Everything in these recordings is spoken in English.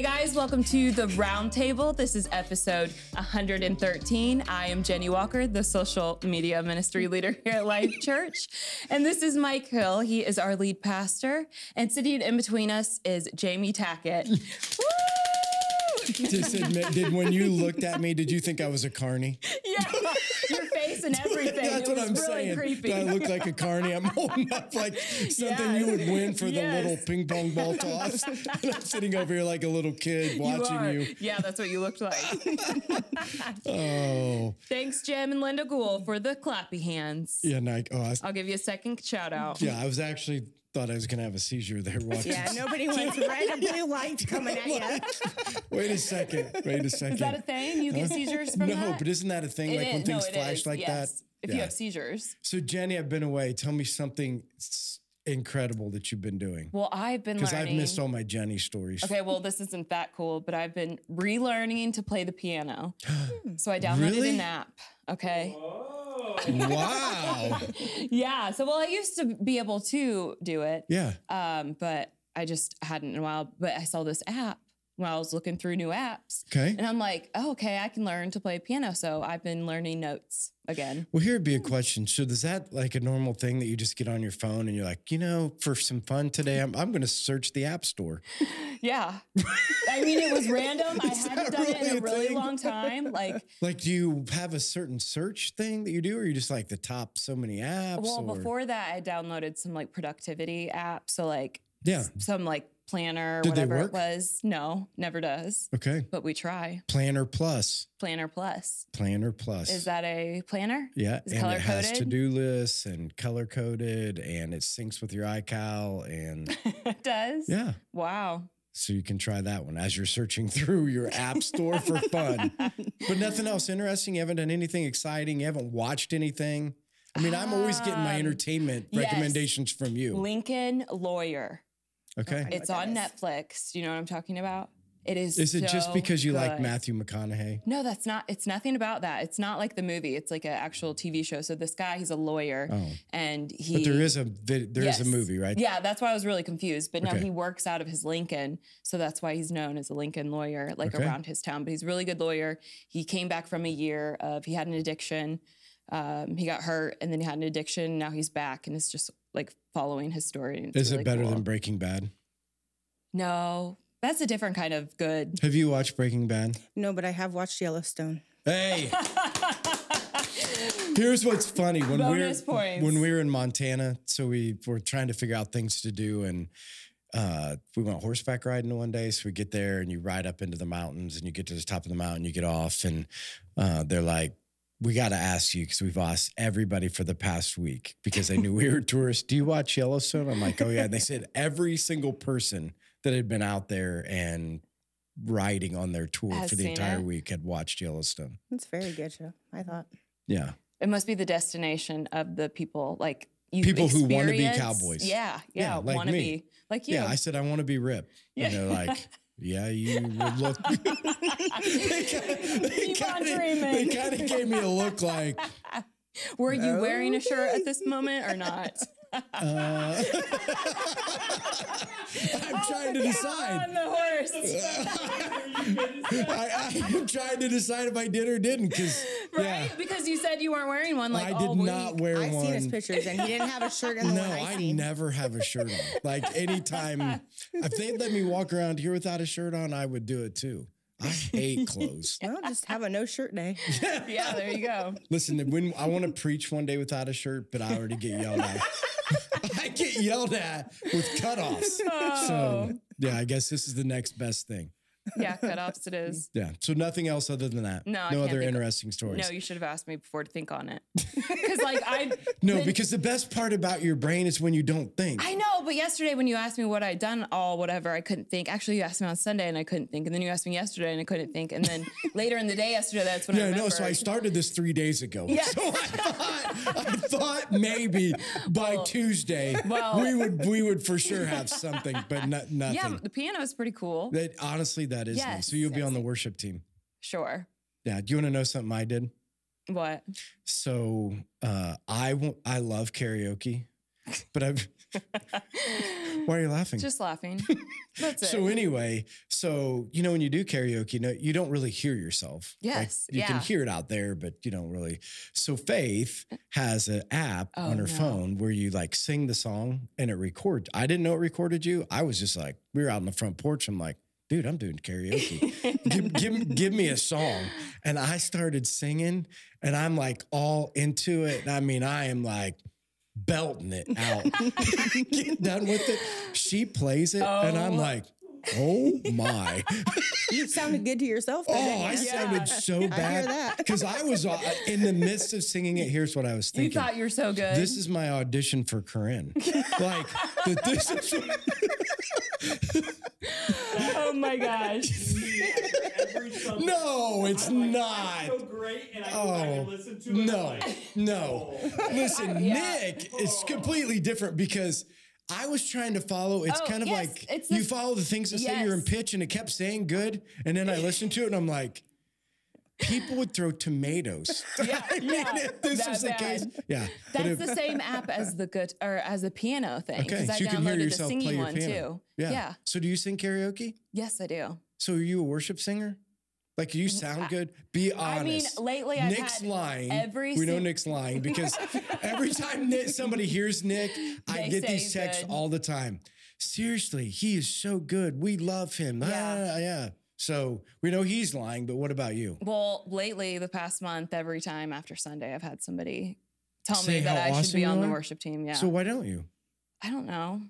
Hey guys, welcome to The Roundtable. This is episode 113. I am Jenny Walker, the social media ministry leader here at Life Church. And this is Mike Hill. He is our lead pastor. And sitting in between us is Jamie Tackett. Woo! Just admit, when you looked at me, did you think I was a carny? Yeah. Your face and everything. That's what I'm really saying. Creepy. I look like a carny. I'm holding up like something you would win for the little ping pong ball toss. And I'm sitting over here like a little kid watching you. Yeah, that's what you looked like. Oh. Thanks, Jim and Linda Gould, for the clappy hands. Yeah, Nike. Oh, I'll give you a second shout out. Yeah, I was actually thought I was going to have a seizure there watching. Yeah, nobody wants red and blue lights coming at you. Wait a second. Is that a thing? You get seizures from that? No, but isn't that a thing? Like when things flash like that? If you have seizures. So, Jenny, I've been away. Tell me something incredible that you've been doing. Well, I've been learning. Because I've missed all my Jenny stories. Okay, well, this isn't that cool, but I've been relearning to play the piano. So I downloaded an app. Okay. Whoa. Wow. Yeah. So, well, I used to be able to do it. Yeah. But I just hadn't in a while. But I saw this app when I was looking through new apps. Okay. And I'm like, oh, okay, I can learn to play piano. So I've been learning notes again. Well, here'd be a question. So is that like a normal thing that you just get on your phone and you're like, you know, for some fun today, I'm going to search the app store. Yeah. I mean, it was random. I hadn't done it in a really long time. Like, do you have a certain search thing that you do, or are you just like the top so many apps? Well, before that, I downloaded some like productivity apps. So like, some like planner, whatever it was. No, never does. Okay. But we try. Planner Plus. Is that a planner? Yeah. Is it color-coded? It has to-do lists and color-coded, and it syncs with your iCal. And it does? Yeah. Wow. So you can try that one as you're searching through your app store for fun. But nothing else interesting? You haven't done anything exciting? You haven't watched anything? I mean, I'm always getting my entertainment recommendations from you. Lincoln Lawyer. Okay. It's on Netflix. Do you know what I'm talking about? It is. Is it so just because you like Matthew McConaughey? No, that's not. It's nothing about that. It's not like the movie. It's like an actual TV show. So this guy, he's a lawyer, and he. But there is a movie, right? Yeah, that's why I was really confused. But no, he works out of his Lincoln, so that's why he's known as a Lincoln lawyer, like around his town. But he's a really good lawyer. He came back from a year of he had an addiction. He got hurt, and then he had an addiction. Now he's back, and it's just like following his story. Is it better than Breaking Bad? No. That's a different kind of good. Have you watched Breaking Bad? No, but I have watched Yellowstone. Hey. Here's what's funny. When we were in Montana, so we were trying to figure out things to do, and we went horseback riding one day. So we get there, and you ride up into the mountains, and you get to the top of the mountain, you get off, and they're like, we got to ask you, because we've asked everybody for the past week, because they knew we were tourists. Do you watch Yellowstone? I'm like, oh, yeah. And they said every single person that had been out there and riding on their tour for the entire week had watched Yellowstone. It's a very good show, I thought. Yeah. It must be the destination of the people, like you people who want to be cowboys. Yeah. Yeah. Like want to be like you. Yeah. I said, I want to be Rip. Yeah. And they're like, yeah, you would look. They kind of gave me a look like. Were you wearing a shirt at this moment or not? I'm trying to decide. On the horse. I'm trying to decide if I did or didn't, because because you said you weren't wearing one. Like I did not wear one. I've seen his pictures, and he didn't have a shirt. I never have a shirt on. Like anytime, if they let me walk around here without a shirt on, I would do it too. I hate clothes. Well, just have a no shirt day. Yeah, there you go. Listen, when I want to preach one day without a shirt, but I already get yelled at. I get yelled at with cutoffs. Oh. So, yeah, I guess this is the next best thing. Yeah, cutoffs it is. Yeah, so nothing else other than that. No, no other interesting stories. No, you should have asked me before to think on it. Because like because the best part about your brain is when you don't think. I know, but yesterday when you asked me what I'd done, I couldn't think. Actually, you asked me on Sunday and I couldn't think, and then you asked me yesterday and I couldn't think, and then later in the day yesterday, that's when I remembered. So I started this 3 days ago. Yeah. So I thought maybe by Tuesday we would for sure have something, but nothing. Yeah, the piano is pretty cool. Honestly, that is nice. So you'll be on the worship team. Sure. Yeah. Do you want to know something I did? What? So I love karaoke. But I'm. Why are you laughing? Just laughing. That's it. So anyway, so you know when you do karaoke, you know you don't really hear yourself. Yes, like, you can hear it out there, but you don't really. So Faith has an app on her phone where you like sing the song and it records. I didn't know it recorded you. I was just like, we were out on the front porch. I'm like, dude, I'm doing karaoke. give me a song, and I started singing, and I'm like all into it. And I mean, I am like. Belting it out, getting done with it. She plays it, and I'm like, oh my. You sounded good to yourself. I sounded so bad because I was in the midst of singing it. Here's what I was thinking. You thought you were so good. This is my audition for Corinne. Like, this is. Oh my gosh. No, it's not. So great, and I can listen to it. No. Listen, Nick is completely different because I was trying to follow. It's kind of like you follow the things that say you're in pitch, and it kept saying good. And then I listened to it, and I'm like, people would throw tomatoes. Yeah, I mean, if this was the case. Yeah, that's the same app as the piano thing. Okay, so you can hear yourself play your piano. Yeah. So do you sing karaoke? Yes, I do. So are you a worship singer? Like, you sound good. Be honest. I mean, lately I've Nick's lying. We know Nick's lying because every time somebody hears Nick, I get these texts all the time. Seriously, he is so good. We love him. Yeah. So we know he's lying, but what about you? Well, lately, the past month, every time after Sunday, I've had somebody tell me that I should be on the worship team. Yeah. So why don't you? I don't know.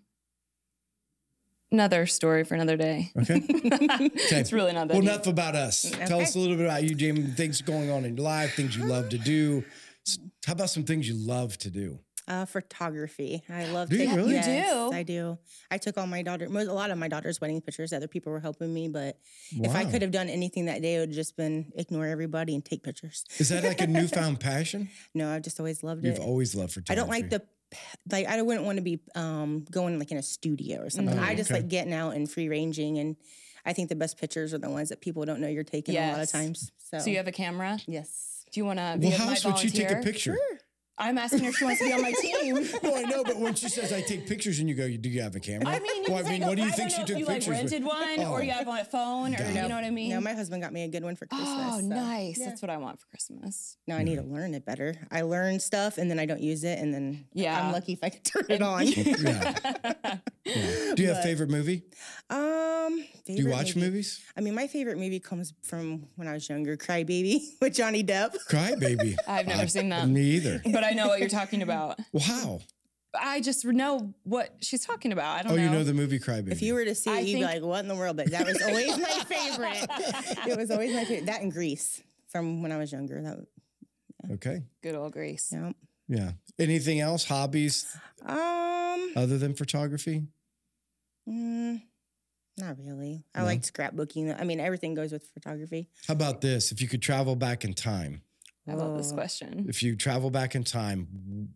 Another story for another day. Okay. It's really not that deep. Enough about us. Okay. Tell us a little bit about you, Jamie, things going on in your life, things you love to do. How about some things you love to do? Photography. I love to. Do you really? Yes, you do? I do. I took all my a lot of my daughter's wedding pictures. Other people were helping me, but if I could have done anything that day, it would have just been ignore everybody and take pictures. Is that like a newfound passion? No, I've just always loved it. You've always loved photography. I don't like the... Like, I wouldn't want to be going like in a studio or something. I just like getting out and free ranging, and I think the best pictures are the ones that people don't know you're taking a lot of times. So you have a camera? Yes. Do you want to? Well, how else would you take a picture? Sure. I'm asking her if she wants to be on my team. No, I know, but when she says I take pictures, and you go, "Do you have a camera?" I mean, what do you think she took pictures? You like rented one, or you have on a phone, or you know what I mean? No, my husband got me a good one for Christmas. Oh, nice! Yeah. That's what I want for Christmas. No, I need to learn it better. I learn stuff, and then I don't use it, and then I'm lucky if I can turn it on. Do you have a favorite movie? Do you watch movies? I mean, my favorite movie comes from when I was younger, Cry Baby with Johnny Depp. Cry Baby. I've never seen that. Me either. But I know what you're talking about. Wow. I just know what she's talking about. I don't know. Oh, you know the movie Cry Baby. If you were to see it, you'd be like, what in the world? But that was always my favorite. It was always my favorite. That and Greece from when I was younger. Okay. Good old Greece. Yep. Yeah. Anything else? Hobbies? Other than photography? Not really. I like scrapbooking. I mean, everything goes with photography. How about this? If you could travel back in time. I love this question. If you travel back in time,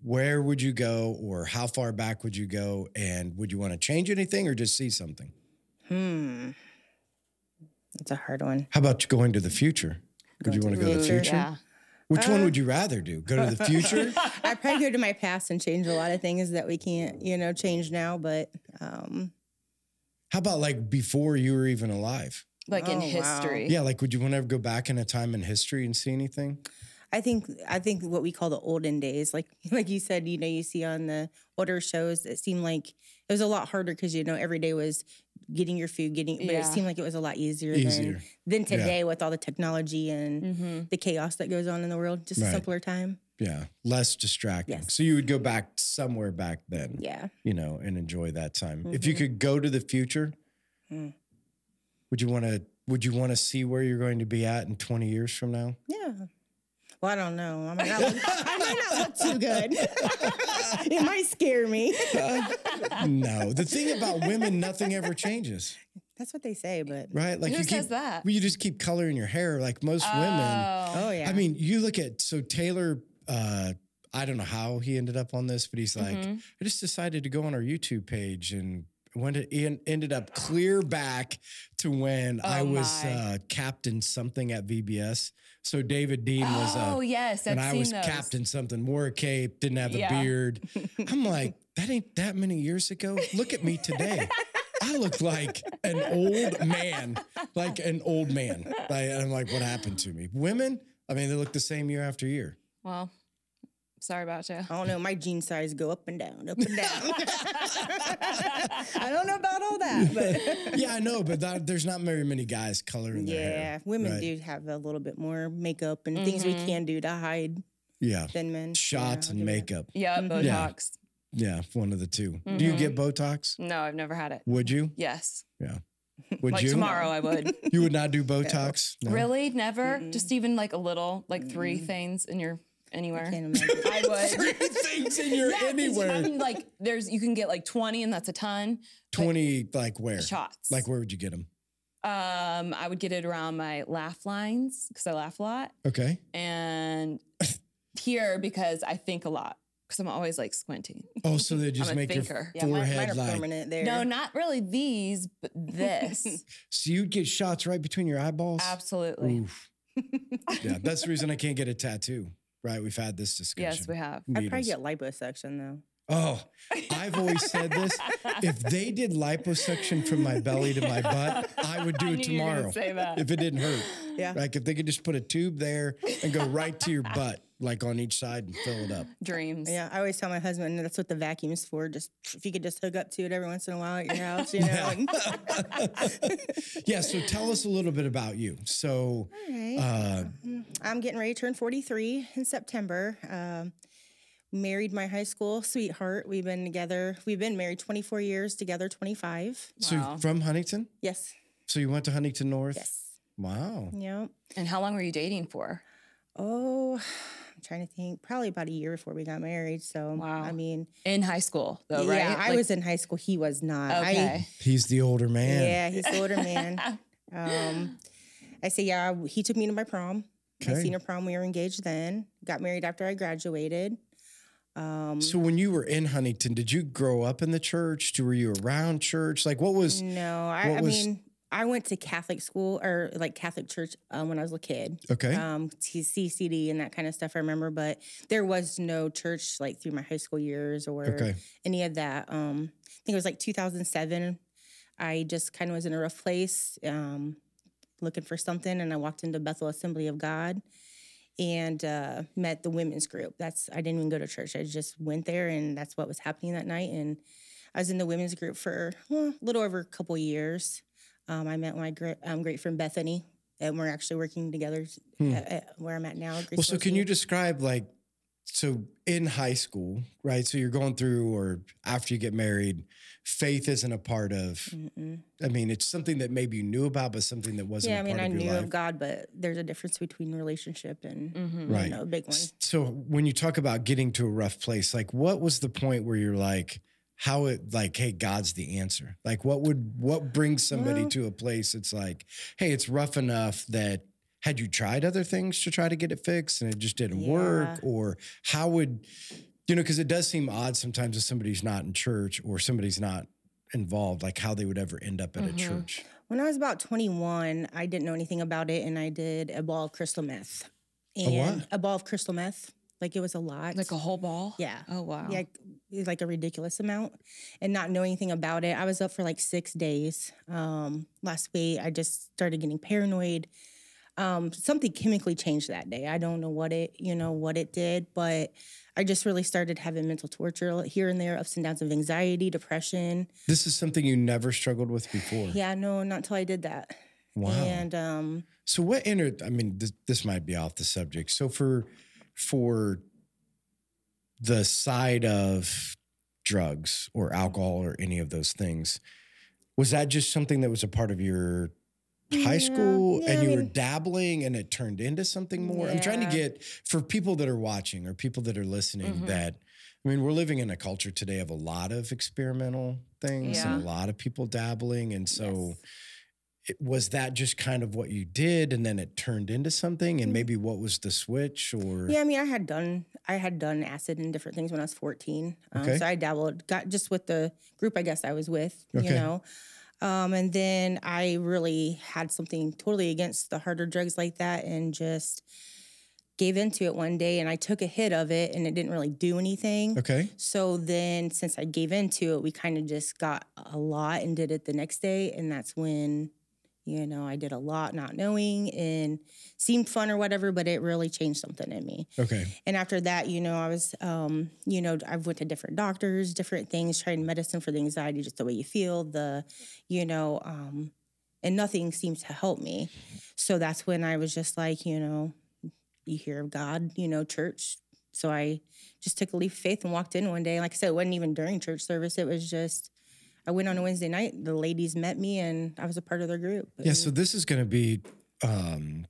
where would you go, or how far back would you go? And would you want to change anything or just see something? That's a hard one. How about going to the future? Would you want to go to the future? Yeah. Which one would you rather do? Go to the future? I'd probably go to my past and change a lot of things that we can't, change now. But how about like before you were even alive? Like in history? Wow. Yeah. Like, would you want to go back in a time in history and see anything? I think what we call the olden days, like you said, you see on the older shows, it seemed like it was a lot harder because, every day was getting your food, but it seemed like it was a lot easier. Than today with all the technology and the chaos that goes on in the world. Just a simpler time. Yeah. Less distracting. Yes. So you would go back somewhere back then, and enjoy that time. If you could go to the future, would you want to see where you're going to be at in 20 years from now? Yeah. Well, I don't know. I might not look too good. It might scare me. No. The thing about women, nothing ever changes. That's what they say, but... Right? Like, who says that? Well, you just keep coloring your hair like most women. Oh, yeah. I mean, you look at... So Taylor... I don't know how he ended up on this, but he's like, I just decided to go on our YouTube page and... When it ended up clear back to when I was captain something at VBS. So David Dean was, and I was captain something, wore a cape, didn't have a beard. I'm like, that ain't that many years ago. Look at me today. I look like an old man, like an old man. I'm like, what happened to me? Women, I mean, they look the same year after year. Well, sorry about you. I don't know. My jean size go up and down, up and down. I don't know about all that. But. Yeah, I know, but there's not very many guys coloring their hair. Yeah, women do have a little bit more makeup and things we can do to hide than men. Shots and makeup. Yeah, Botox. Yeah, one of the two. Mm-hmm. Do you get Botox? No, I've never had it. Would you? Yes. Yeah. Would you? Tomorrow I would. You would not do Botox? No. Really? Never? Mm-hmm. Just even like a little, like three things in your... Anywhere. I would. Three things in your anywhere. I mean, like, you can get like 20 and that's a ton. 20 like where? Shots. Like where would you get them? I would get it around my laugh lines because I laugh a lot. Okay. And here because I think a lot because I'm always like squinting. Oh, so they just make your forehead mine are permanent there. No, not really these, but this. So you'd get shots right between your eyeballs? Absolutely. Oof. Yeah, that's the reason I can't get a tattoo. Right, we've had this discussion. Yes, we have. I'd probably get liposuction, though. Oh, I've always said this. If they did liposuction from my belly to my butt, I would do it tomorrow if it didn't hurt. Yeah. Like if they could just put a tube there and go right to your butt, like on each side and fill it up. Dreams. Yeah, I always tell my husband that's what the vacuum's for. Just if you could just hook up to it every once in a while at your house, you know. Yeah, so tell us a little bit about you. So I'm getting ready to turn 43 in September. Married my high school sweetheart. We've been together. We've been married 24 years, together 25. Wow. So from Huntington? Yes. So you went to Huntington North? Yes. Wow. Yeah. And how long were you dating for? Oh, I'm trying to think. Probably about a year before we got married. So, wow. I mean. In high school, though, right? Yeah, like, I was in high school. He was not. Okay. He's the older man. Yeah, he's the older man. I say, yeah, he took me to my prom. Okay. My senior prom, we were engaged then. Got married after I graduated. So when you were in Huntington, did you grow up in the church? Were you around church? Like what was? No, I mean, I went to Catholic school or like Catholic church when I was a kid. Okay. CCD and that kind of stuff I remember, but there was no church like through my high school years or any of that. I think it was like 2007. I just kind of was in a rough place looking for something and I walked into Bethel Assembly of God. And met the women's group. I didn't even go to church. I just went there, and that's what was happening that night. And I was in the women's group for a little over a couple years. I met my great friend Bethany, and we're actually working together at where I'm at now. Well, so can you describe, like, so in high school, right? So you're going through or after you get married, faith isn't a part of, I mean, it's something that maybe you knew about, but something that wasn't a part of your life. Yeah, I mean, I knew of God, but there's a difference between relationship and, you know, a big one. So when you talk about getting to a rough place, like what was the point where you're like, hey, God's the answer. Like what brings somebody to a place? It's like, hey, it's rough enough that, had you tried other things to try to get it fixed and it just didn't work? Or how would, you know, because it does seem odd sometimes if somebody's not in church or somebody's not involved, like how they would ever end up at a church. When I was about 21, I didn't know anything about it. And I did a ball of crystal meth. And a ball of crystal meth. Like it was a lot. Like a whole ball? Yeah. Oh, wow. Yeah, like a ridiculous amount. And not knowing anything about it. I was up for like 6 days. Last week, I just started getting paranoid. Something chemically changed that day. I don't know what it did, but I just really started having mental torture here and there, ups and downs of anxiety, depression. This is something you never struggled with before. Yeah, no, not until I did that. Wow. And so what entered, I mean, this might be off the subject. So for the side of drugs or alcohol or any of those things, was that just something that was a part of your high school and you were dabbling and it turned into something more? I'm trying to get, for people that are watching or people that are listening that, I mean, we're living in a culture today of a lot of experimental things and a lot of people dabbling. And so it, was that just kind of what you did and then it turned into something? And maybe what was the switch or? Yeah, I mean, I had done acid and different things when I was 14. So I dabbled, got just with the group I guess I was with, you know. And then I really had something totally against the harder drugs like that and just gave into it one day and I took a hit of it and it didn't really do anything. Okay. So then since I gave into it, we kind of just got a lot and did it the next day. And that's when, you know, I did a lot not knowing and seemed fun or whatever, but it really changed something in me. Okay. And after that, you know, I was, you know, I've went to different doctors, different things, trying medicine for the anxiety, just the way you feel, the, you know, and nothing seems to help me. So that's when I was just like, you know, you hear of God, you know, church. So I just took a leap of faith and walked in one day. Like I said, it wasn't even during church service. It was just, I went on a Wednesday night. The ladies met me and I was a part of their group. Yeah, so this is going to be, I'm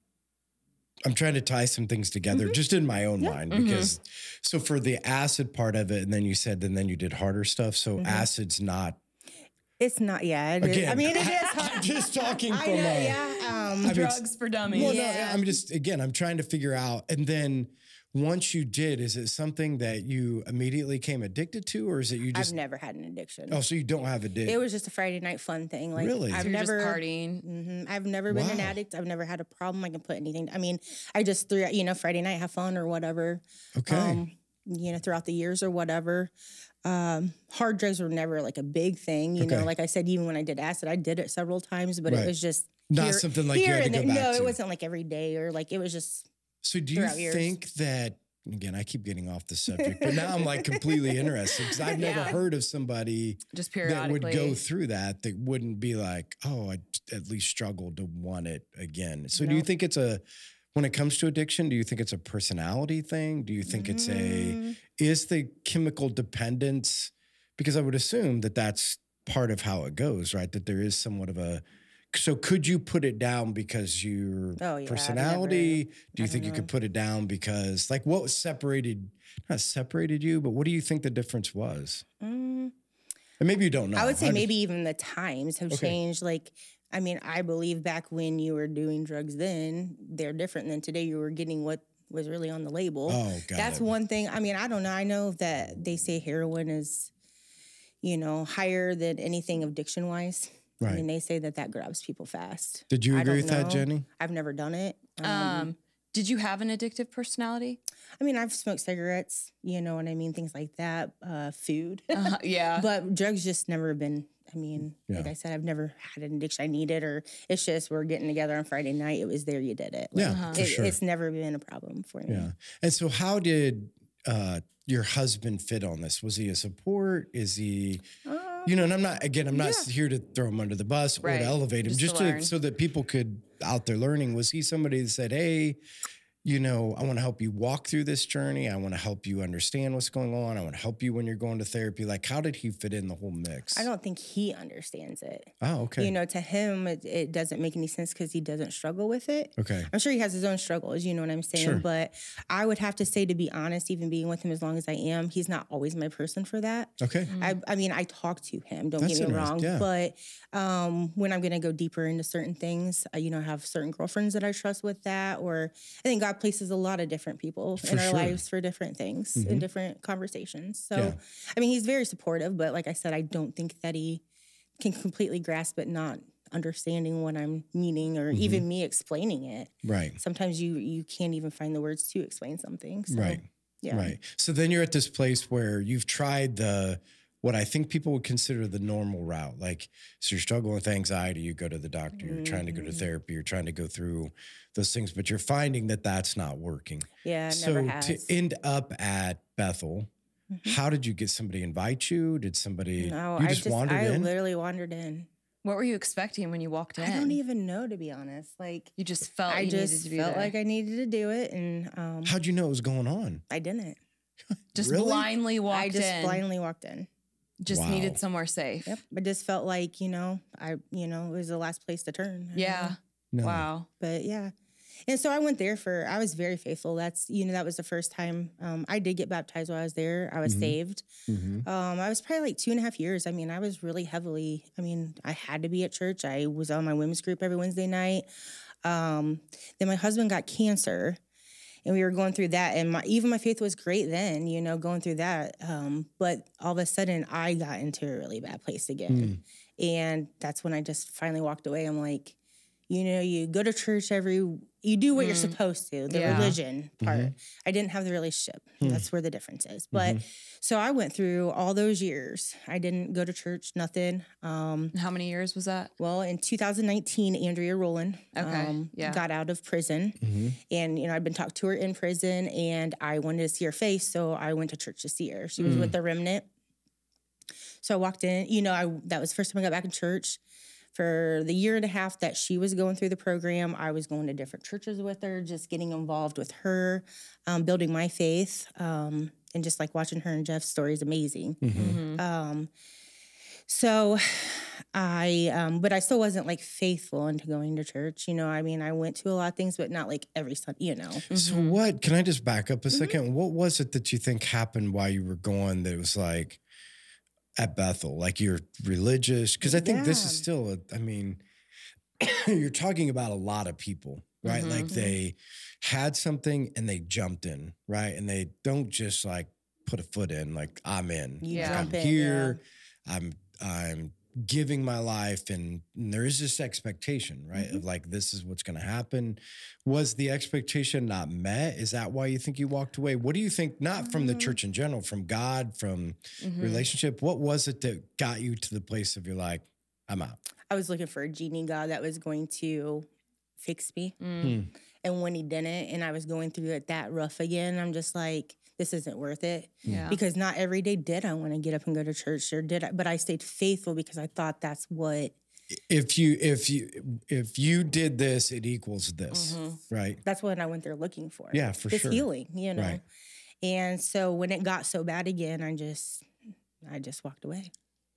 trying to tie some things together just in my own mind. Because, so for the acid part of it, and then you said, and then you did harder stuff. So acid's not. It's not, yeah. It again, is. I mean, it is hard. I'm just talking from drugs for dummies. Well, yeah. No, I'm just, again, I'm trying to figure out. And then once you did, is it something that you immediately came addicted to, or is it you just? I've never had an addiction. Oh, so you don't have addiction. It was just a Friday night fun thing. Like, really? I've never just partying. I've never been an addict. I've never had a problem. I can put anything. I mean, I just threw, you know, Friday night, have fun or whatever. Okay. You know, throughout the years or whatever. Hard drugs were never like a big thing. You know, like I said, even when I did acid, I did it several times, but it was just not something like you had to go back to. No, it wasn't like every day or like, it was just. So do you think that, again, I keep getting off the subject, but now I'm like completely interested because I've never heard of somebody just that would go through that wouldn't be like, oh, I at least struggled to want it again. So do you think it's a, when it comes to addiction, do you think it's a personality thing? Do you think it's a, is the chemical dependence, because I would assume that that's part of how it goes, right? That there is somewhat of a, so could you put it down because your personality? Do you think you could put it down because, like, what separated, not separated you, but what do you think the difference was? And maybe you don't know. I would say maybe even the times have changed, like, I mean, I believe back when you were doing drugs then, they're different than today. You were getting what was really on the label. Oh, God. That's one thing. I mean, I don't know. I know that they say heroin is, you know, higher than anything addiction-wise. Right. I mean, they say that grabs people fast. Did you agree with that, Jenny? I've never done it. Did you have an addictive personality? I mean, I've smoked cigarettes, you know what I mean? Things like that, food. But drugs just never been... I mean, like I said, I've never had an addiction I needed, or it's just we're getting together on Friday night. It was there, you did it. Like, it's never been a problem for me. Yeah. And so how did your husband fit on this? Was he a support? Is he, you know, and I'm not, again, I'm not here to throw him under the bus or to elevate him, just to so that people could, out there learning, was he somebody that said, hey, you know, I want to help you walk through this journey. I want to help you understand what's going on. I want to help you when you're going to therapy. Like, how did he fit in the whole mix? I don't think he understands it. Oh, okay. You know, to him, it doesn't make any sense because he doesn't struggle with it. Okay. I'm sure he has his own struggles, you know what I'm saying? Sure. But I would have to say, to be honest, even being with him as long as I am, he's not always my person for that. Okay. I mean, I talk to him, don't get me wrong. Yeah. But when I'm going to go deeper into certain things, you know, I have certain girlfriends that I trust with that, or I think God places a lot of different people in our lives for different things and different conversations. So, I mean, he's very supportive, but like I said, I don't think that he can completely grasp it, not understanding what I'm meaning or even me explaining it. Right. Sometimes you can't even find the words to explain something. So, right. So then you're at this place where you've tried the, what I think people would consider the normal route. Like, so you're struggling with anxiety, you go to the doctor, you're trying to go to therapy, you're trying to go through those things, but you're finding that that's not working. Yeah, it never has. So to end up at Bethel, how did you get somebody invite you? Did somebody, you just wandered in? I literally wandered in. What were you expecting when you walked in? I don't even know, to be honest. Like, you just felt you needed to be there. I just felt like I needed to do it. And how'd you know it was going on? I didn't. Just blindly walked in. I just blindly walked in. Just needed somewhere safe. Yep. I just felt like, you know, it was the last place to turn. Yeah. No. Wow. But yeah. And so I went there I was very faithful. That's, you know, that was the first time I did get baptized while I was there. I was saved. I was probably like 2.5 years. I mean, I was really heavily, I had to be at church. I was on my women's group every Wednesday night. Then my husband got cancer. And we were going through that, and even my faith was great then, you know, going through that. But all of a sudden, I got into a really bad place again. And that's when I just finally walked away. I'm like, you know, you go to church you do what you're supposed to, the religion part. I didn't have the relationship. That's where the difference is. But so I went through all those years. I didn't go to church, nothing. How many years was that? Well, in 2019, Andrea Rowland got out of prison. And, you know, I'd been talked to her in prison and I wanted to see her face. So I went to church to see her. She was with the Remnant. So I walked in, you know, that was the first time I got back in church. For the year and a half that she was going through the program, I was going to different churches with her, just getting involved with her, building my faith, and just like watching her and Jeff's story is amazing. So I, but I still wasn't like faithful into going to church. You know, I mean, I went to a lot of things, but not like every Sunday, you know. So what, can I just back up a second? What was it that you think happened while you were going that was like, at Bethel, like you're religious? Because I think this is still, I mean, you're talking about a lot of people, right? Like they had something and they jumped in, right? And they don't just like put a foot in, like I'm in. Like, I'm here, I'm giving my life, and there is this expectation, right? Of like, this is what's going to happen. Was the expectation not met? Is that why you think you walked away? What do you think, not from the church in general, from God, from relationship, what was it that got you to the place of you're like, I'm out? I was looking for a genie God that was going to fix me. And when he didn't, and I was going through it that rough again, I'm just like, this isn't worth it. Because not every day did I want to get up and go to church, or did I, but I stayed faithful because I thought that's what. If you did this, it equals this, right? That's what I went there looking for. Yeah, for sure. This healing, you know. Right. And so when it got so bad again, I just walked away.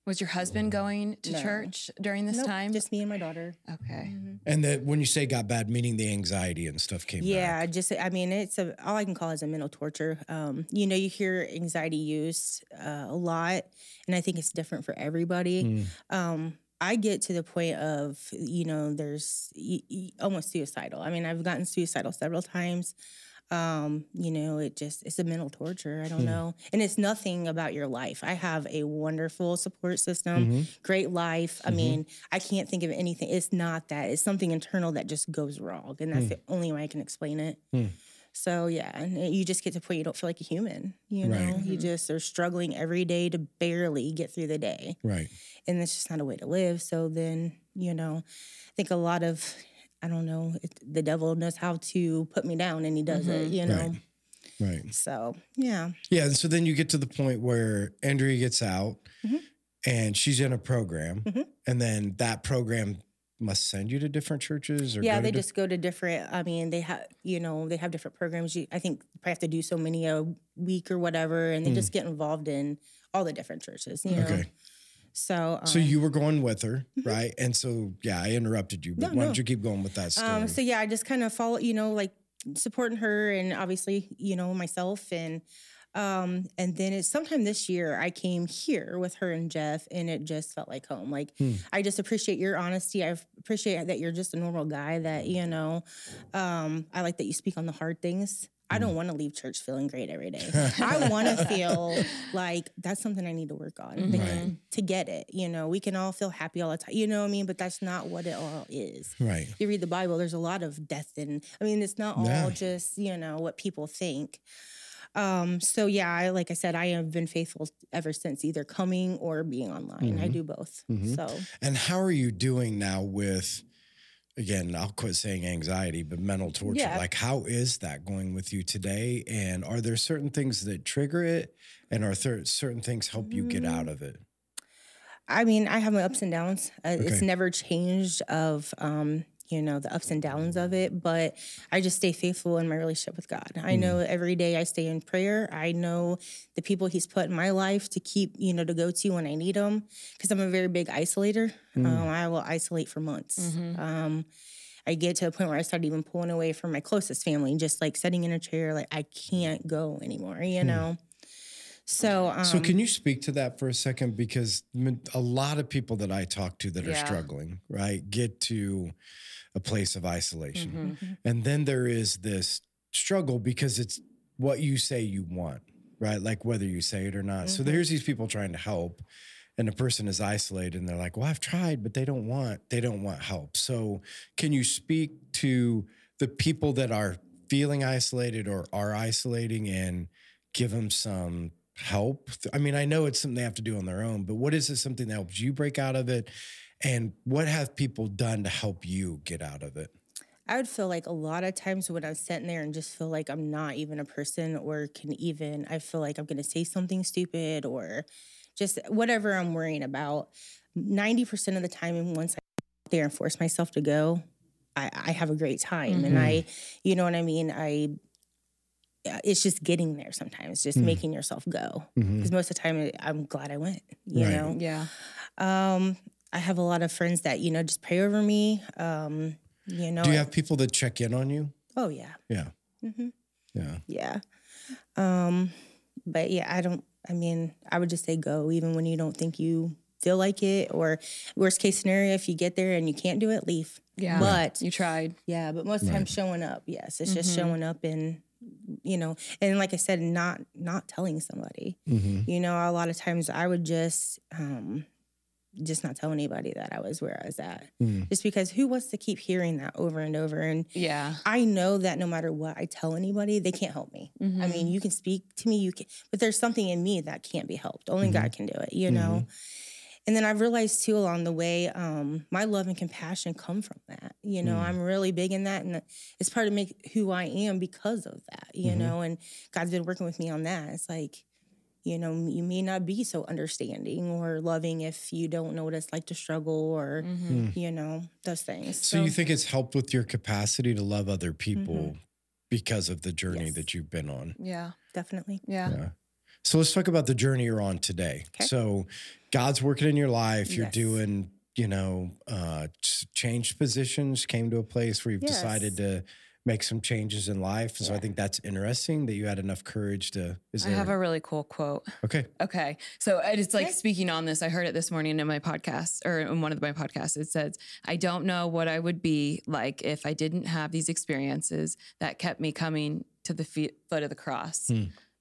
Was your husband going to church during this time? Just me and my daughter. Okay. And that when you say got bad, meaning the anxiety and stuff came back. I mean, all I can call is a mental torture. You know, you hear anxiety used a lot, and I think it's different for everybody. I get to the point of, you know, there's almost suicidal. I mean, I've gotten suicidal several times. You know, it's a mental torture. I don't know. And it's nothing about your life. I have a wonderful support system, great life. I mean, I can't think of anything. It's not that. It's something internal that just goes wrong. And that's the only way I can explain it. So yeah, and you just get to the point you don't feel like a human, you know, you just are struggling every day to barely get through the day. Right. And that's just not a way to live. So then, you know, I think a lot of, I don't know, the devil knows how to put me down, and he does it, you know? Right. So, yeah. Yeah, and so then you get to the point where Andrea gets out, and she's in a program, and then that program must send you to different churches? Or yeah, they just go to different, I mean, they have, you know, they have different programs. I think you probably have to do so many a week or whatever, and they just get involved in all the different churches, you know? So, so you were going with her, right? And so, yeah, I interrupted you, but why don't you keep going with that story? So, yeah, I just kind of follow, you know, like supporting her and obviously, you know, myself. And then sometime this year, I came here with her and Jeff, and it just felt like home. Like, I just appreciate your honesty. I appreciate that you're just a normal guy that, you know, I like that you speak on the hard things. I don't want to leave church feeling great every day. I want to feel like that's something I need to work on to get it. You know, we can all feel happy all the time. You know what I mean? But that's not what it all is. Right. You read the Bible, there's a lot of death. And I mean, it's not all just, you know, what people think. So, yeah, like I said, I have been faithful ever since, either coming or being online. I do both. So. And how are you doing now with... Again, I'll quit saying anxiety, but mental torture. Yeah. Like, how is that going with you today? And are there certain things that trigger it? And are there certain things help you get out of it? I mean, I have my ups and downs. It's never changed of, you know, the ups and downs of it. But I just stay faithful in my relationship with God. I know every day I stay in prayer. I know the people he's put in my life to keep, you know, to go to when I need them. Because I'm a very big isolator. I will isolate for months. I get to a point where I started even pulling away from my closest family, just like sitting in a chair, like I can't go anymore, you know? So, so can you speak to that for a second? Because a lot of people that I talk to that are struggling, right, get to a place of isolation. And then there is this struggle because it's what you say you want, right? Like whether you say it or not. So there's these people trying to help. and the person is isolated and they're like, well, I've tried, but they don't want help. So can you speak to the people that are feeling isolated or are isolating and give them some help? I mean, I know it's something they have to do on their own, but what is it, something that helps you break out of it? And what have people done to help you get out of it? I would feel like a lot of times when I'm sitting there and just feel like I'm not even a person or can even, I feel like I'm going to say something stupid or just whatever I'm worrying about. 90% of the time, and once I get there and force myself to go, I have a great time. Mm-hmm. And you know what I mean? It's just getting there sometimes, just making yourself go. Because most of the time, I'm glad I went, you know? Yeah. I have a lot of friends that, you know, just pray over me. You know, do you have people that check in on you? Oh, yeah. Yeah. Mm-hmm. Yeah. Yeah. But yeah, I would just say go, even when you don't think you feel like it, or worst case scenario, if you get there and you can't do it, leave. Yeah. But you tried. Yeah. But most of the time showing up. Yes. It's just showing up and, you know, and like I said, not telling somebody, you know, a lot of times I would just not tell anybody that I was where I was at. Just because who wants to keep hearing that over and over? And yeah, I know that no matter what I tell anybody, they can't help me. I mean, you can speak to me, but there's something in me that can't be helped. Only God can do it, you know? And then I've realized too along the way, my love and compassion come from that. You know, I'm really big in that, and it's part of who I am because of that, you know? And God's been working with me on that. It's like, you know, you may not be so understanding or loving if you don't know what it's like to struggle or, you know, those things. So you think it's helped with your capacity to love other people because of the journey that you've been on? Yeah, definitely. Yeah. So let's talk about the journey you're on today. Okay. So God's working in your life. You're doing, you know, changed positions, came to a place where you've decided to make some changes in life. And so I think that's interesting that you had enough courage to... I have a really cool quote. Okay. So it's like speaking on this, I heard it this morning in my podcast or in one of my podcasts. It says, I don't know what I would be like if I didn't have these experiences that kept me coming to the foot of the cross. I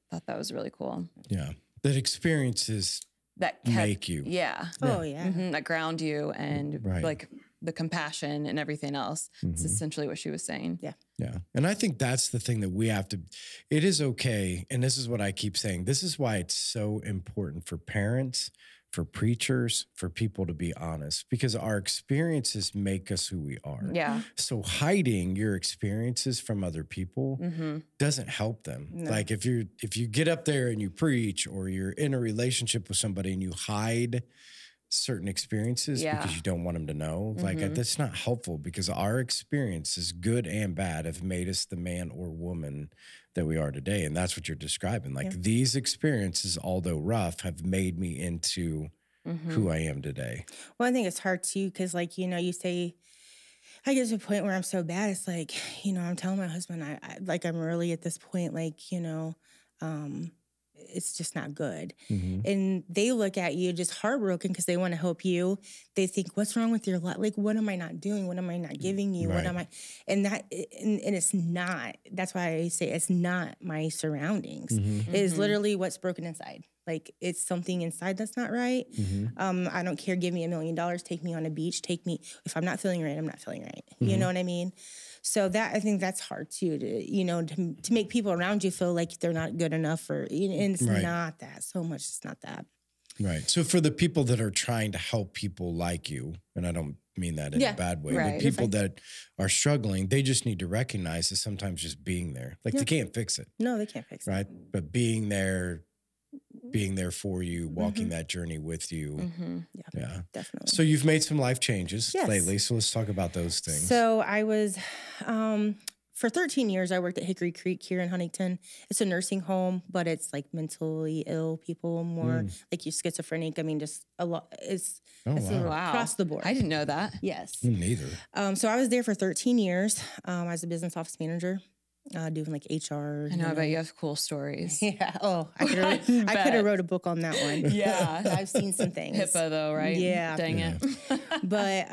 thought that was really cool. Yeah. That experiences that make you. Yeah. Oh yeah. That ground you and like the compassion and everything else. It's essentially what she was saying. Yeah. Yeah. And I think that's the thing that we have to, it is okay. And this is what I keep saying. This is why it's so important for parents, for preachers, for people to be honest, because our experiences make us who we are. Yeah. So hiding your experiences from other people doesn't help them. No. Like if you get up there and you preach or you're in a relationship with somebody and you hide certain experiences because you don't want them to know. Like that's not helpful because our experiences, good and bad, have made us the man or woman that we are today. And that's what you're describing. Like these experiences, although rough, have made me into who I am today. Well, I think it's hard too because, like, you know, you say, I get to a point where I'm so bad. It's like, you know, I'm telling my husband, I'm really at this point, like, you know, it's just not good. And they look at you just heartbroken because they want to help you. They think, what's wrong with your life? Like, what am I not doing? What am I not giving you? What am I? And it's not, that's why I say it's not my surroundings. It is literally what's broken inside. Like it's something inside that's not right. I don't care. Give me $1 million. Take me on a beach. Take me. If I'm not feeling right, I'm not feeling right. You know what I mean? So that, I think that's hard too, to make people around you feel like they're not good enough or, and it's not that so much. It's not that. Right. So for the people that are trying to help people like you, and I don't mean that in a bad way, but people that are struggling, they just need to recognize that sometimes just being there, like they can't fix it. No, they can't fix it. Right. But being there for you, walking that journey with you. Yeah, definitely. So you've made some life changes lately. So let's talk about those things. So I was, for 13 years, I worked at Hickory Creek here in Huntington. It's a nursing home, but it's like mentally ill people, more like you schizophrenic. I mean, just a lot. It's across the board. I didn't know that. Yes. Me neither. So I was there for 13 years. I was a business office manager. Doing like HR. I know, but you have cool stories. Yeah. Oh, I could have wrote a book on that one. Yeah. I've seen some things. HIPAA though, right? Yeah. Dang it. But,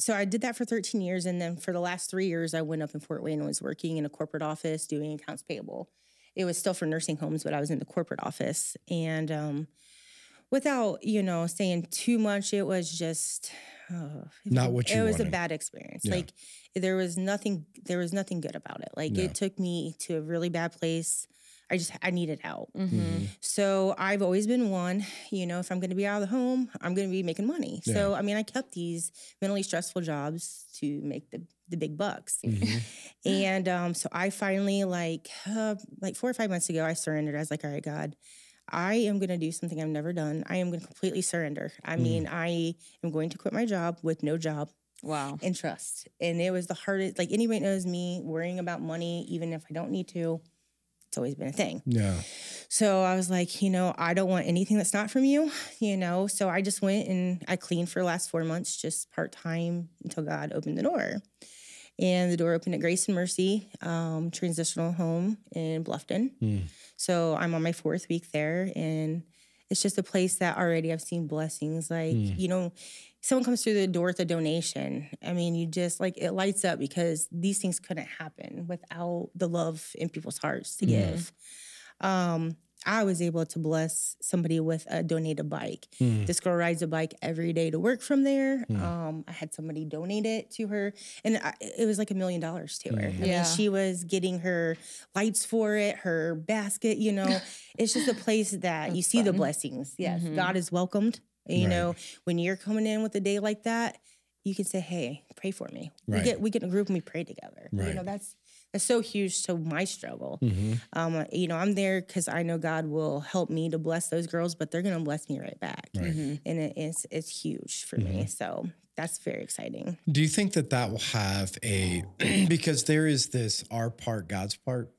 so I did that for 13 years. And then for the last 3 years, I went up in Fort Wayne and was working in a corporate office doing accounts payable. It was still for nursing homes, but I was in the corporate office. And without, you know, saying too much, it was just not what you wanted. It was a bad experience. Yeah. Like there was nothing good about it. Like it took me to a really bad place. I needed out. Mm-hmm. So I've always been one, you know, if I'm going to be out of the home, I'm going to be making money. Yeah. So, I mean, I kept these mentally stressful jobs to make the big bucks. Mm-hmm. And so I finally, like 4 or 5 months ago, I surrendered. I was like, all right, God, I am going to do something I've never done. I am going to completely surrender. I mean, I am going to quit my job with no job. Wow. And trust. And it was the hardest. Like, anybody knows me, worrying about money, even if I don't need to. It's always been a thing. Yeah. So I was like, you know, I don't want anything that's not from you, you know. So I just went and I cleaned for the last 4 months, just part-time until God opened the door. And the door opened at Grace and Mercy, transitional home in Bluffton. Mm. So I'm on my 4th week there. And it's just a place that already I've seen blessings. Like, you know, someone comes through the door with a donation. I mean, you just, like, it lights up because these things couldn't happen without the love in people's hearts to give. I was able to bless somebody with a donated bike. This girl rides a bike every day to work from there. I had somebody donate it to her, and it was like $1 million to her. I mean, she was getting her lights for it, her basket, you know. It's just a place that you see the blessings. Yes, God is welcomed. You know, when you're coming in with a day like that, you can say, hey, pray for me. We get in a group and we pray together. You know, that's so huge to my struggle. You know, I'm there because I know God will help me to bless those girls, but they're going to bless me right back. And it's huge for me. So that's very exciting. Do you think that will have a, because there is this our part, God's part.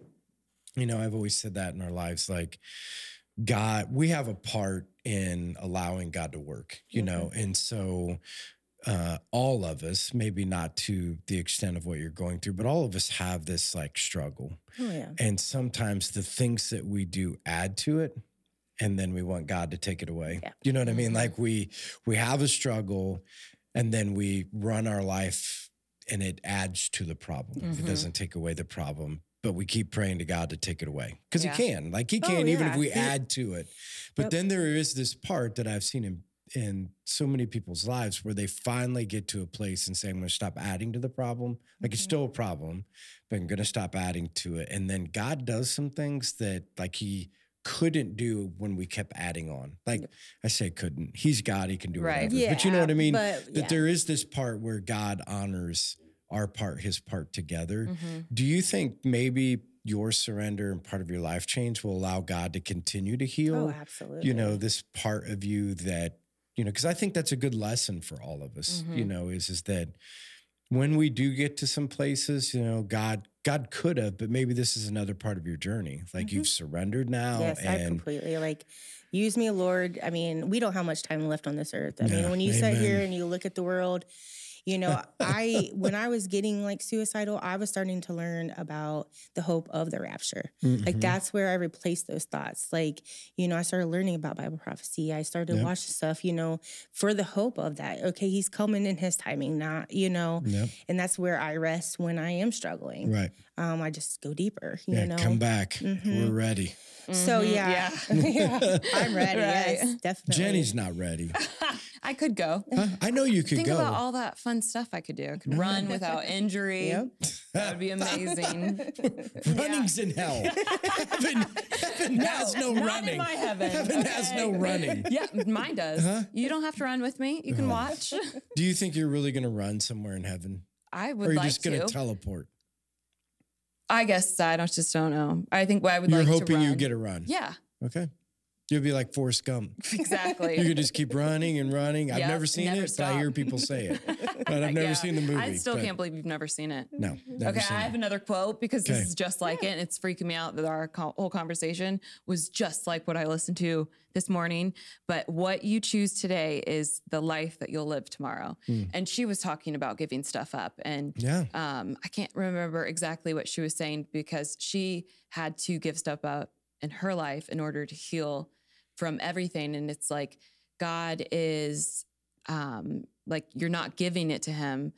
You know, I've always said that in our lives, like God, we have a part in allowing God to work, you know? And so all of us, maybe not to the extent of what you're going through, but all of us have this like struggle. Oh, yeah. And sometimes the things that we do add to it, and then we want God to take it away. Yeah. You know what I mean? Like we have a struggle, and then we run our life and it adds to the problem. It doesn't take away the problem. But we keep praying to God to take it away because He can. Like He can, even if we add to it. But then there is this part that I've seen in so many people's lives where they finally get to a place and say, I'm going to stop adding to the problem. Like it's still a problem, but I'm going to stop adding to it. And then God does some things that like He couldn't do when we kept adding on. Like I say couldn't. He's God. He can do whatever. Yeah, but you know what I mean? But, that there is this part where God honors our part, His part together. Do you think maybe your surrender and part of your life change will allow God to continue to heal? Oh, absolutely. You know, this part of you that, you know, because I think that's a good lesson for all of us, you know, is that when we do get to some places, you know, God could have, but maybe this is another part of your journey. Like you've surrendered now. Yes, and I completely, like, use me, Lord. I mean, we don't have much time left on this earth. I mean, when you sit here and you look at the world, you know, when I was getting like suicidal, I was starting to learn about the hope of the rapture. Like that's where I replaced those thoughts. Like, you know, I started learning about Bible prophecy. I started watching stuff, you know, for the hope of that. Okay, He's coming in His timing, not, you know, and that's where I rest when I am struggling. Right. I just go deeper, you know. Come back. We're ready. So, I'm ready. Yes, definitely. Jenny's not ready. I could go. Huh? I know you could go. Think about all that fun stuff I could do. I could run without injury. That would be amazing. Running's in hell. Heaven has no running. Not in my heaven. Heaven has no running. Yeah, mine does. Huh? You don't have to run with me. You can watch. Do you think you're really going to run somewhere in heaven? I would like to. Or are you just going to teleport? I guess I just don't know. I think I would like to run. You're hoping you get a run. Yeah. Okay. You'll be like Forrest Gump. Exactly. You could just keep running and running. I've never seen it, but I hear people say it. But I've never seen the movie. I still can't believe you've never seen it. No. Okay, I have another quote because this is just like it, and it's freaking me out that our whole conversation was just like what I listened to this morning. But what you choose today is the life that you'll live tomorrow. And she was talking about giving stuff up. And I can't remember exactly what she was saying because she had to give stuff up in her life in order to heal from everything. And it's like, God is like, you're not giving it to Him.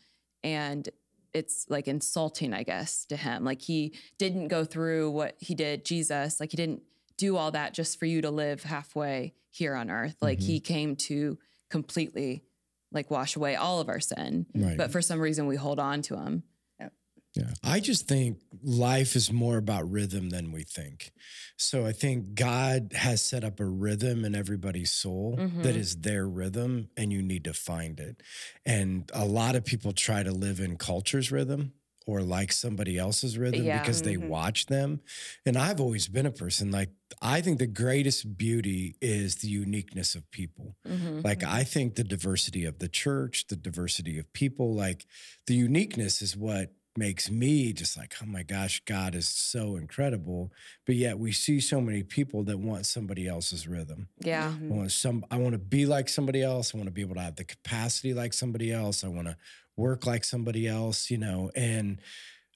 And it's like insulting, I guess, to Him. Like He didn't go through what He did, Jesus, like He didn't do all that just for you to live halfway here on earth. Like mm-hmm. he came to completely like wash away all of our sin, right. but for some reason we hold on to him. Yeah. I just think life is more about rhythm than we think. So I think God has set up a rhythm in everybody's soul mm-hmm. that is their rhythm, and you need to find it. And a lot of people try to live in culture's rhythm or like somebody else's rhythm yeah. because mm-hmm. they watch them. And I've always been a person like, I think the greatest beauty is the uniqueness of people. Mm-hmm. Like, I think the diversity of the church, the diversity of people, like the uniqueness is what makes me just like, oh my gosh, God is so incredible. But yet we see so many people that want somebody else's rhythm. Yeah. I want to be like somebody else. I want to be able to have the capacity like somebody else. I want to work like somebody else, you know? And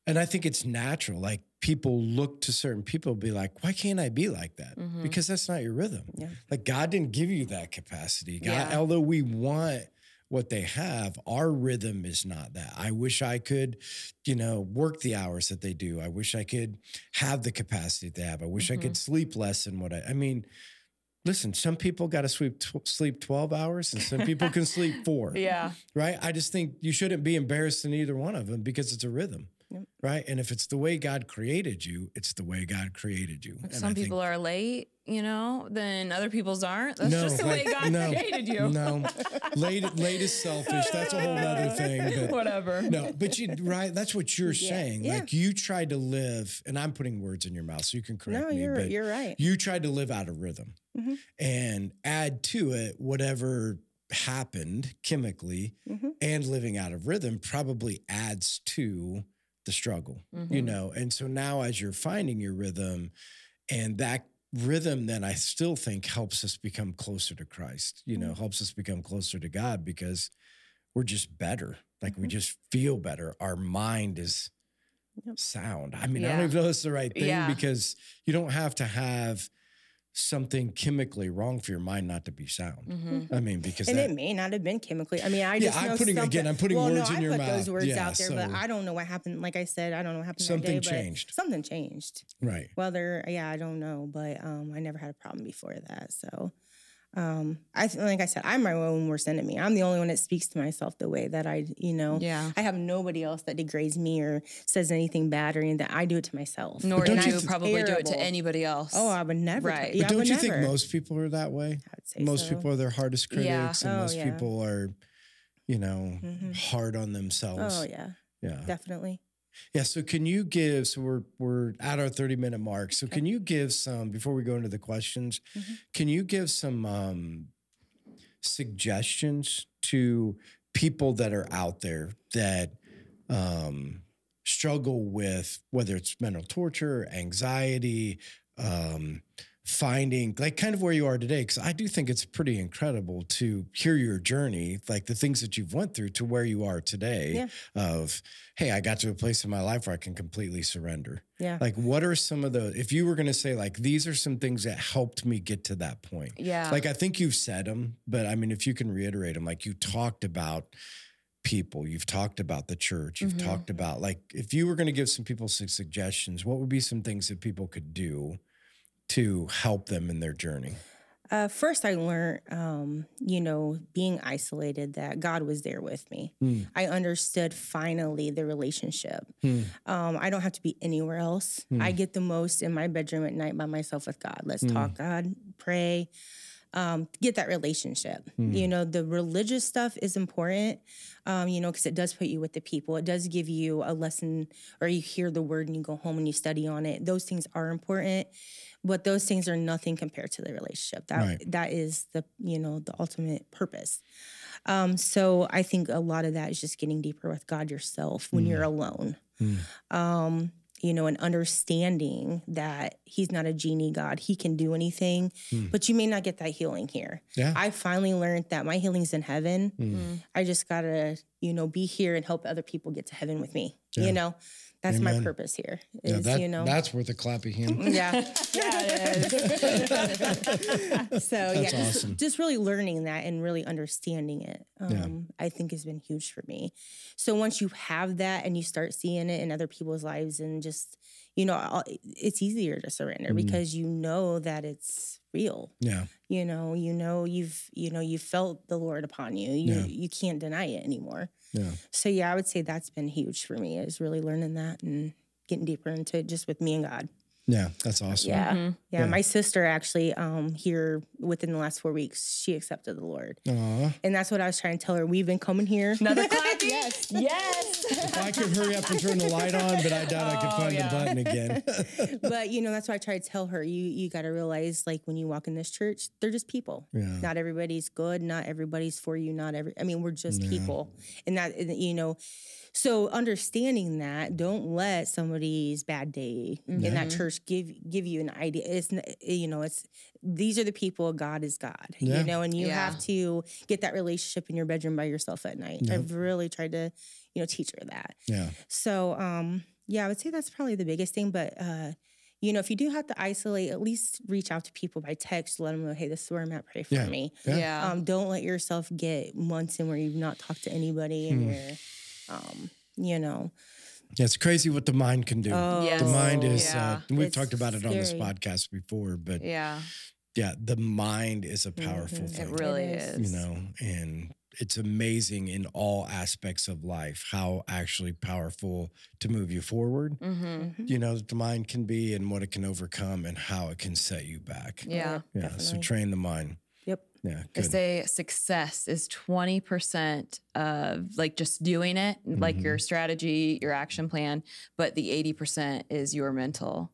I think it's natural. Like, people look to certain people and be like, why can't I be like that? Mm-hmm. Because that's not your rhythm. Yeah. Like, God didn't give you that capacity. God, yeah. although we want what they have, our rhythm is not that. I wish I could, you know, work the hours that they do. I wish I could have the capacity that they have. I wish mm-hmm. I could sleep less than what I mean, listen, some people got to sleep 12 hours and some people can sleep 4. Yeah. Right? I just think you shouldn't be embarrassed in either one of them because it's a rhythm. Yep. Right? And if it's the way God created you, it's the way God created you. If some people are late, you know, then other people's aren't. That's just the way God created you. No, late is selfish. That's a whole other thing. But, whatever. No, but you, right? That's what you're saying. Yeah. Like, you tried to live, and I'm putting words in your mouth, so you can correct me. No, you're right. You tried to live out of rhythm mm-hmm. and add to it whatever happened chemically mm-hmm. and living out of rhythm probably adds to the struggle, mm-hmm. you know? And so now as you're finding your rhythm, and that rhythm then I still think helps us become closer to Christ, you know, mm-hmm. helps us become closer to God because we're just better. Like mm-hmm. we just feel better. Our mind is sound. I mean, yeah. I don't even know if it's the right thing yeah. because you don't have to have something chemically wrong for your mind not to be sound. Mm-hmm. I mean, because and it may not have been chemically. I mean, I just know I'm putting words in your mouth. Those words out there, so, but I don't know what happened. Like I said, I don't know what happened. Something changed. Right. Whether, I don't know, but I never had a problem before that. So, like I said, I'm my own worst enemy. I'm the only one that speaks to myself the way that I, I have nobody else that degrades me or says anything bad or anything. That I do it to myself. Nor do you probably do it to anybody else. Oh, I would never. Right. But don't you think most people are that way? I would say most people are their hardest critics, and most people are, mm-hmm. hard on themselves. Oh yeah. Yeah. Definitely. Yeah. So can you give, we're at our 30-minute mark. So can you give some, before we go into the questions, mm-hmm. can you give some suggestions to people that are out there that struggle with, whether it's mental torture, anxiety, finding like kind of where you are today? Because I do think it's pretty incredible to hear your journey, like the things that you've went through to where you are today of, hey, I got to a place in my life where I can completely surrender. Yeah. Like, what are some of those, if you were going to say like, these are some things that helped me get to that point. Yeah. Like, I think you've said them, but I mean, if you can reiterate them, like you talked about people, you've talked about the church, you've mm-hmm. talked about, like, if you were going to give some people some suggestions, what would be some things that people could do to help them in their journey? First, I learned, being isolated, that God was there with me. Mm. I understood finally the relationship. Mm. I don't have to be anywhere else. Mm. I get the most in my bedroom at night by myself with God. Let's talk, God, pray, get that relationship. Mm. The religious stuff is important, because it does put you with the people. It does give you a lesson, or you hear the word and you go home and you study on it. Those things are important. But those things are nothing compared to the relationship. That is the, the ultimate purpose. So I think a lot of that is just getting deeper with God yourself when you're alone. Mm. And understanding that he's not a genie God. He can do anything, but you may not get that healing here. Yeah. I finally learned that my healing's in heaven. Mm. I just got to you know, be here and help other people get to heaven with me. Yeah. You know, that's Amen. My purpose here. Is, yeah, that, you know, that's worth a clap of hands. Yeah. It is. So that's awesome. Just really learning that and really understanding it, I think has been huge for me. So once you have that and you start seeing it in other people's lives and just, you know, it's easier to surrender because you know that it's real. Yeah. You know, you've felt the Lord upon you. You can't deny it anymore. Yeah. So yeah, I would say that's been huge for me, is really learning that and getting deeper into it just with me and God. Yeah, that's awesome. Yeah. Mm-hmm. Yeah. My sister actually, here within the last 4 weeks, she accepted the Lord. Aww. And that's what I was trying to tell her. We've been coming here. Another clap. Yes. Yes. If I could hurry up and turn the light on, but I doubt I could find the button again. But, you know, that's why I try to tell her, you got to realize, like, when you walk in this church, they're just people. Yeah. Not everybody's good. Not everybody's for you. I mean, we're just people. And that, you know, so understanding that, don't let somebody's bad day in that church give you an idea. It's, you know, it's, these are the people, God is God, you know, and you have to get that relationship in your bedroom by yourself at night. I've really tried to, you know, teach her that. Yeah. So, I would say that's probably the biggest thing. But, you know, if you do have to isolate, at least reach out to people by text. Let them know, hey, this is where I'm at. Pray for me. Yeah. Don't let yourself get months in where you've not talked to anybody and you're... you know. Yeah, it's crazy what the mind can do. The mind is, we've talked about it on this podcast before, but the mind is a powerful thing. It really is. You know, and it's amazing in all aspects of life how actually powerful to move you forward, you know, that the mind can be and what it can overcome and how it can set you back. Yeah. Yeah. Definitely. So train the mind. Yeah, I say success is 20% of like just doing it, like your strategy, your action plan, but the 80% is your mental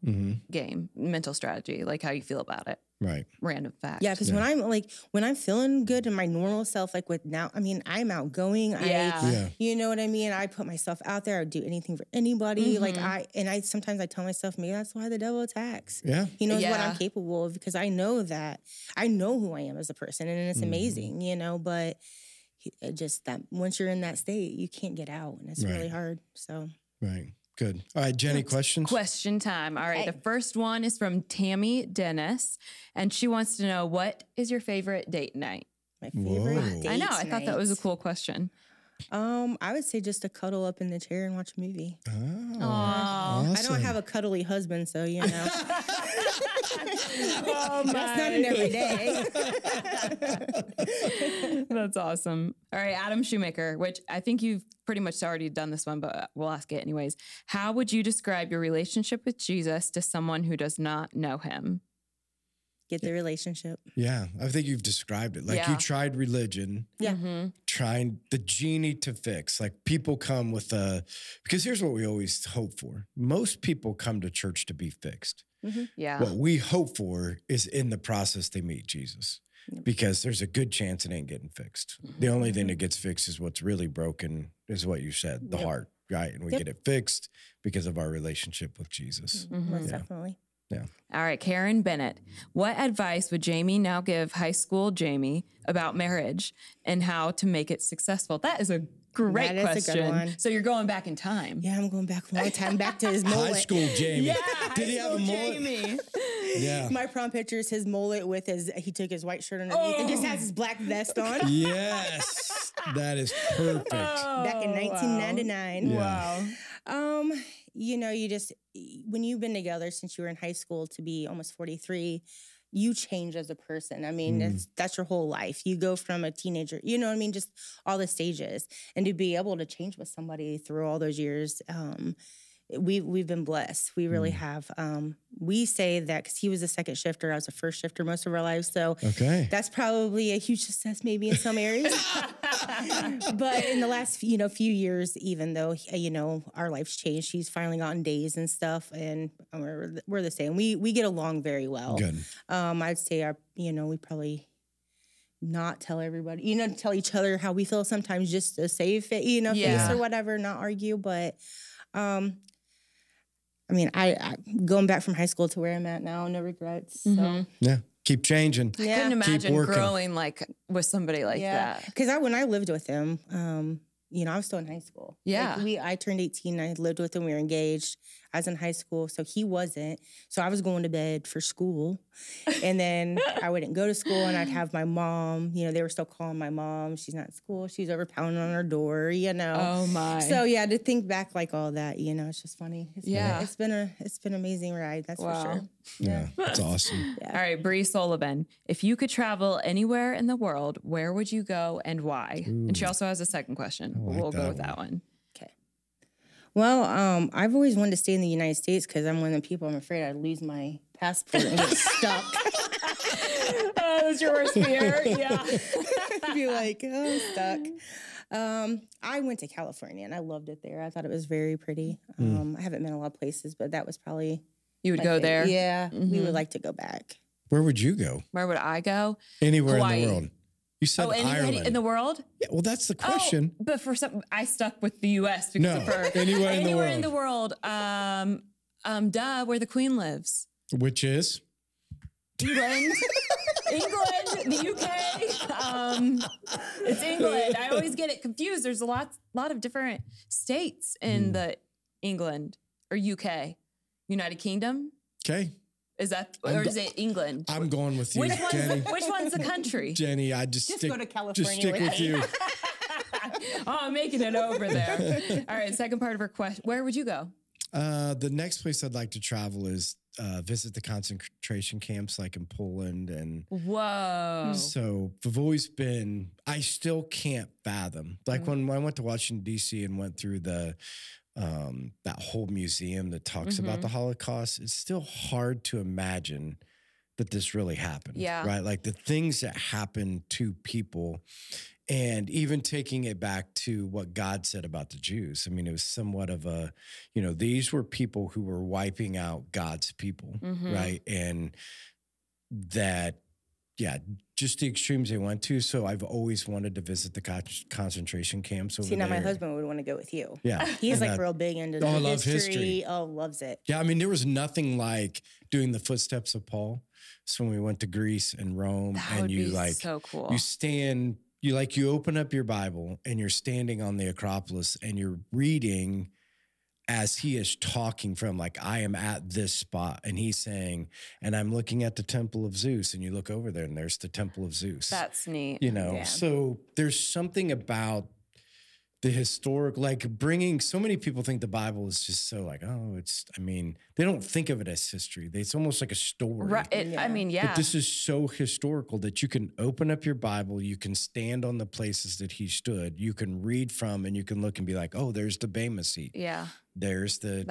game, mental strategy, like how you feel about it. Right. Random fact. Yeah, because when I'm feeling good in my normal self, like with now, I mean, I'm outgoing. Yeah. You know what I mean? I put myself out there. I would do anything for anybody. Like I sometimes I tell myself, maybe that's why the devil attacks. Yeah. He knows what I'm capable of because I know that. I know who I am as a person and it's amazing, you know, but it just that once you're in that state, you can't get out and it's really hard. So. Right. Good. All right, Jenny, questions? Question time. All right, the first one is from Tammy Dennis, and she wants to know, what is your favorite date night? My favorite date night. I know, I thought that was a cool question. I would say just to cuddle up in the chair and watch a movie. Oh, awesome. I don't have a cuddly husband, so, you know. That's not an everyday. That's awesome. All right, Adam Shoemaker, which I think you've pretty much already done this one, but we'll ask it anyways. How would you describe your relationship with Jesus to someone who does not know him? Get the relationship. Yeah, I think you've described it. Like you tried religion, trying the genie to fix. Like people come with a, because here's what we always hope for. Most people come to church to be fixed. Yeah. What we hope for is in the process they meet Jesus. Because there's a good chance it ain't getting fixed. The only thing that gets fixed is what's really broken, is what you said, the heart, right? And we get it fixed because of our relationship with Jesus. Most definitely. Yeah. All right, Karen Bennett. What advice would Jamie now give high school Jamie about marriage and how to make it successful? That is a great question. A good one. So you're going back in time. Yeah, I'm going back a long time, back to his mullet. High school Jamie. Yeah, did he have a mullet? Jamie. Yeah. My prom picture is his mullet with his, he took his white shirt underneath and just has his black vest on. Yes, that is perfect. Oh, back in 1999. Wow. Yeah. You know, you just, when you've been together since you were in high school to be almost 43, you change as a person. I mean, that's your whole life. You go from a teenager, you know what I mean? Just all the stages. And to be able to change with somebody through all those years, we've been blessed. We really have. We say that because he was a second shifter. I was a first shifter most of our lives. So that's probably a huge success maybe in some areas. But in the last, you know, few years, even though, you know, our life's changed, she's finally gotten days and stuff. And we're the same. We get along very well. Good. I'd say, you know, we probably... not tell everybody, you know, tell each other how we feel sometimes just to save it, you know, face or whatever, not argue. But, I mean, I going back from high school to where I'm at now, no regrets. So. Yeah. Keep changing. Yeah. I couldn't imagine growing like with somebody like that. Because when I lived with him, you know, I was still in high school. Yeah. Like I turned 18. I lived with him. We were engaged. I was in high school, so he wasn't. So I was going to bed for school. And then I wouldn't go to school, and I'd have my mom. You know, they were still calling my mom. She's not in school. She's over pounding on her door, you know. Oh, my. So, yeah, to think back like all that, you know, it's just funny. It's been an amazing ride, that's for sure. Yeah, it's awesome. Yeah. All right, Bree Sullivan, if you could travel anywhere in the world, where would you go and why? Ooh. And she also has a second question. We'll go with that one. Okay. Well, I've always wanted to stay in the United States because I'm one of the people, I'm afraid I'd lose my passport and get stuck. That's your worst fear? Yeah. Be like, oh, stuck. I went to California and I loved it there. I thought it was very pretty. I haven't been a lot of places, but that was probably... You would go there? Yeah. Mm-hmm. We would like to go back. Where would you go? Where would I go? Anywhere in the world. You said Ireland. Any, in the world? Yeah, well, that's the question. Oh, but for some, I stuck with the U.S. because of her. Anywhere in the world. Where the Queen lives. Which is? England, the UK. It's England. I always get it confused. There's a lot of different states in the England or UK. United Kingdom? Okay. Is that, or is it England? I'm going with you, Jenny. Which one's the country? Jenny, I just go to California. Just stick with you. Oh, I'm making it over there. All right, second part of her question. Where would you go? The next place I'd like to travel is visit the concentration camps like in Poland. And whoa. So I've always been, I still can't fathom. Like when I went to Washington, D.C. and went through the, that whole museum that talks about the Holocaust, it's still hard to imagine that this really happened. Yeah. Right? Like the things that happened to people and even taking it back to what God said about the Jews. I mean, it was somewhat of a, you know, these were people who were wiping out God's people. Right. And that, yeah, just the extremes they went to. So I've always wanted to visit the concentration camps over there. See, now my husband would want to go with you. Yeah. He's like real big into history. Oh, loves it. Yeah, I mean, there was nothing like doing the footsteps of Paul. So when we went to Greece and Rome, that would be so cool. You stand, you open up your Bible and you're standing on the Acropolis and you're reading as he is talking from, like, I am at this spot. And he's saying, and I'm looking at the Temple of Zeus. And you look over there and there's the Temple of Zeus. That's neat. You know, so there's something about the historic, like bringing, so many people think the Bible is just so like, oh, it's, I mean, they don't think of it as history. It's almost like a story. Right. I mean, yeah. But this is so historical that you can open up your Bible. You can stand on the places that he stood. You can read from and you can look and be like, oh, there's the Bema seat. Yeah. There's the,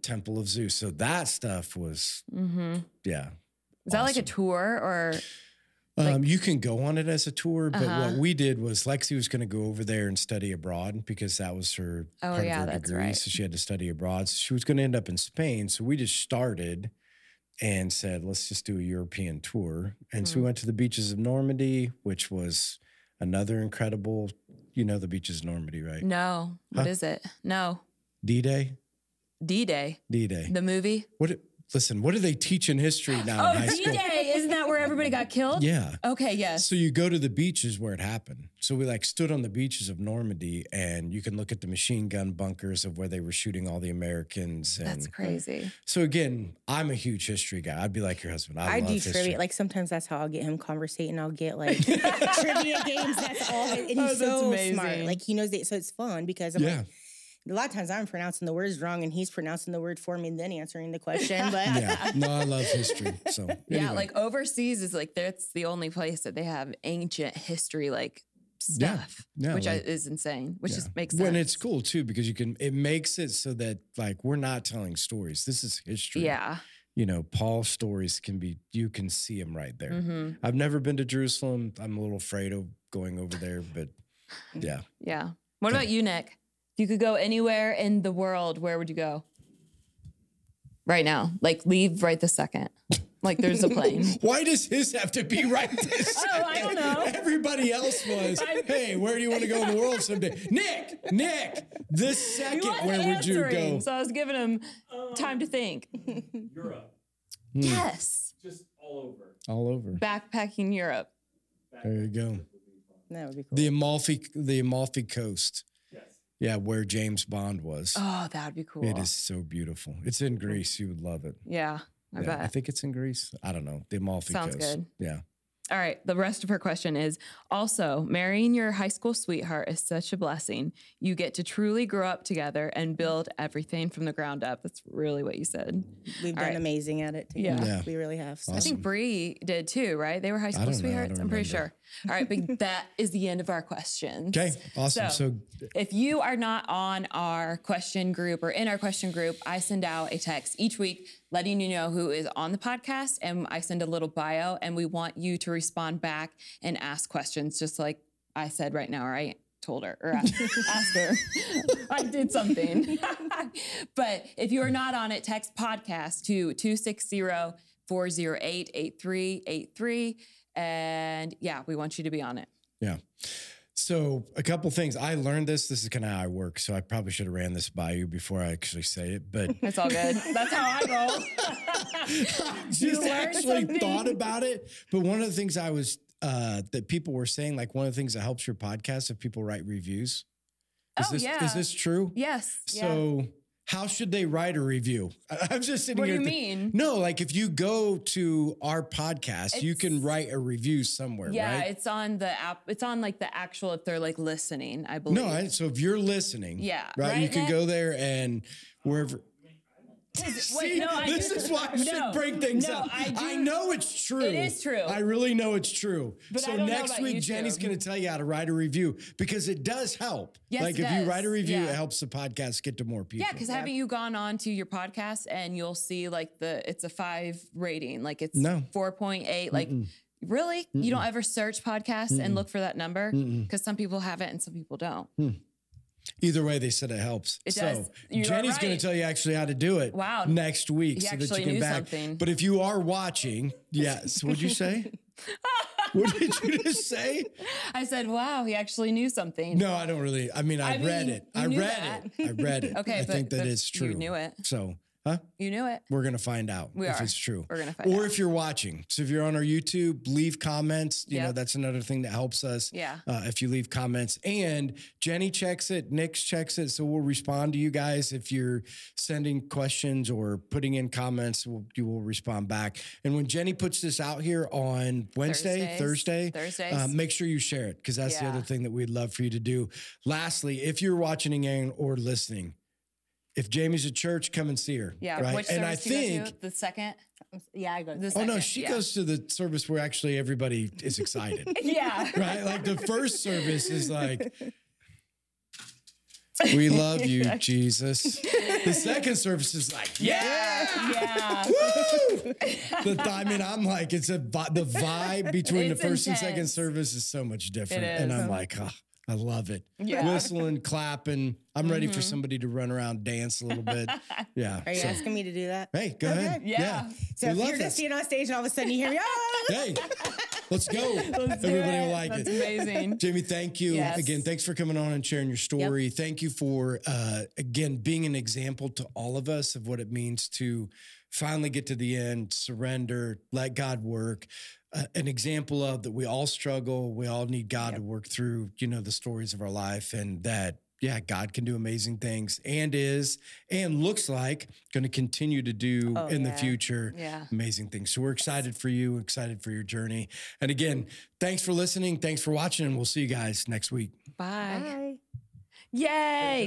Temple of Zeus. So that stuff was, Is that like a tour or? You can go on it as a tour, but what we did was Lexi was going to go over there and study abroad because that was her degree, right. So she had to study abroad. So she was going to end up in Spain. So we just started and said, let's just do a European tour. And so we went to the beaches of Normandy, which was another incredible, you know, the beaches of Normandy, right? No. Huh? What is it? No. D-Day? D-Day. D-Day. The movie? What do they teach in history now in high school? D-Day. Isn't that where everybody got killed? Yeah. Okay, yes. So you go to the beaches where it happened. So we like stood on the beaches of Normandy and you can look at the machine gun bunkers of where they were shooting all the Americans. And that's crazy. So again, I'm a huge history guy. I'd be like your husband. I love history. Trivia. Like sometimes that's how I'll get him conversating. I'll get like trivia games. That's all. And he's so smart. Like he knows that. So it's fun because I'm like, a lot of times I'm pronouncing the words wrong and he's pronouncing the word for me and then answering the question. But no, I love history. So anyway. Yeah, like overseas is like, that's the only place that they have ancient history, like stuff, which is insane, which just makes sense. And it's cool too, because you can, it makes it so that like, we're not telling stories. This is history. Yeah. You know, Paul's stories can be, you can see them right there. I've never been to Jerusalem. I'm a little afraid of going over there, but yeah. Yeah. What about you, Nick? If you could go anywhere in the world, where would you go? Right now. Like, leave right this second. Like, there's a plane. Why does his have to be right this second? Oh, I don't know. Everybody else was, hey, where do you want to go in the world someday? Nick, this second, where would you go? So I was giving him time to think. Europe. Yes. Just all over. Backpacking Europe. There you go. That would be cool. The Amalfi Coast. Yes. Yeah, where James Bond was. Oh, that would be cool. It is so beautiful. It's in Greece. You would love it. Yeah, I bet. I think it's in Greece. I don't know. The Amalfi Coast. Sounds good. Yeah. All right. The rest of her question is, also, marrying your high school sweetheart is such a blessing. You get to truly grow up together and build everything from the ground up. That's really what you said. We've done amazing at it, too. Yeah. We really have. So. Awesome. I think Bree did, too, right? They were high school sweethearts. I'm pretty sure. All right. But that is the end of our questions. Okay. Awesome. So if you are not on our question group or in our question group, I send out a text each week letting you know who is on the podcast, and I send a little bio, and we want you to respond back and ask questions, just like I said right now, or I told her, or asked her. I did something. But if you are not on it, text podcast to 260-408-8383, and yeah, we want you to be on it. Yeah. So a couple things. I learned this. This is kind of how I work, so I probably should have ran this by you before I actually say it. But it's all good. That's how I roll. I just actually thought about it. But one of the things I was that people were saying, like one of the things that helps your podcast, if people write reviews. Is this true? Yes. So how should they write a review? I'm just sitting here. What do you mean? No, like if you go to our podcast, you can write a review somewhere, right? Yeah, it's on the app. It's on like the actual, if they're like listening, I believe. No, so if you're listening, right? You can go there and wherever. Wait, this is why I should bring things up. I know it's true. It is true. I really know it's true. But so next week, Jenny's going to tell you how to write a review, because it does help. Yes, like if you write a review, it helps the podcast get to more people. Yeah, because haven't you gone on to your podcast and you'll see like it's a 5 rating, like it's 4.8, like. Really? Mm-mm. You don't ever search podcasts and look for that number? Because some people have it and some people don't. Either way, they said it helps. It does. Jenny's going to tell you actually how to do it next week, so that you can something. But if you are watching, what'd you say? What did you just say? I said, wow, he actually knew something. No, I don't really. I mean, I read it. I read it. Okay, I think that it's true. You knew it. So, huh? You knew it. We're going to find out if it's true. We're going to find out. Or if you're watching. So if you're on our YouTube, leave comments. You know, that's another thing that helps us. Yeah. If you leave comments. And Jenny checks it. Nick checks it. So we'll respond to you guys. If you're sending questions or putting in comments, you will respond back. And when Jenny puts this out here on Wednesday, Thursday, make sure you share it, because that's the other thing that we'd love for you to do. Lastly, if you're watching or listening, if Jamie's at church, come and see her. Yeah, right? Which and I think go to? The second. Yeah, I go to the second. Oh no, she goes to the service where actually everybody is excited. Right? Like the first service is like, we love you, Jesus. The second service is like, woo! I mean, I'm like, the vibe between the first and second service is so much different. And I'm like, I love it. Yeah. Whistling, clapping. I'm ready for somebody to run around, dance a little bit. Yeah. Are you asking me to do that? Hey, go ahead. Yeah. So if you're just seeing on stage and all of a sudden you hear me, hey, let's go. Everybody will like it. That's amazing. Jamie, thank you. Again, thanks for coming on and sharing your story. Thank you for, again, being an example to all of us of what it means to finally get to the end, surrender, let God work. An example of that we all struggle. We all need God to work through, the stories of our life, and that, God can do amazing things and is and looks like going to continue to do in the future amazing things. So we're excited for you, excited for your journey. And again, thanks for listening. Thanks for watching. And we'll see you guys next week. Bye. Yay.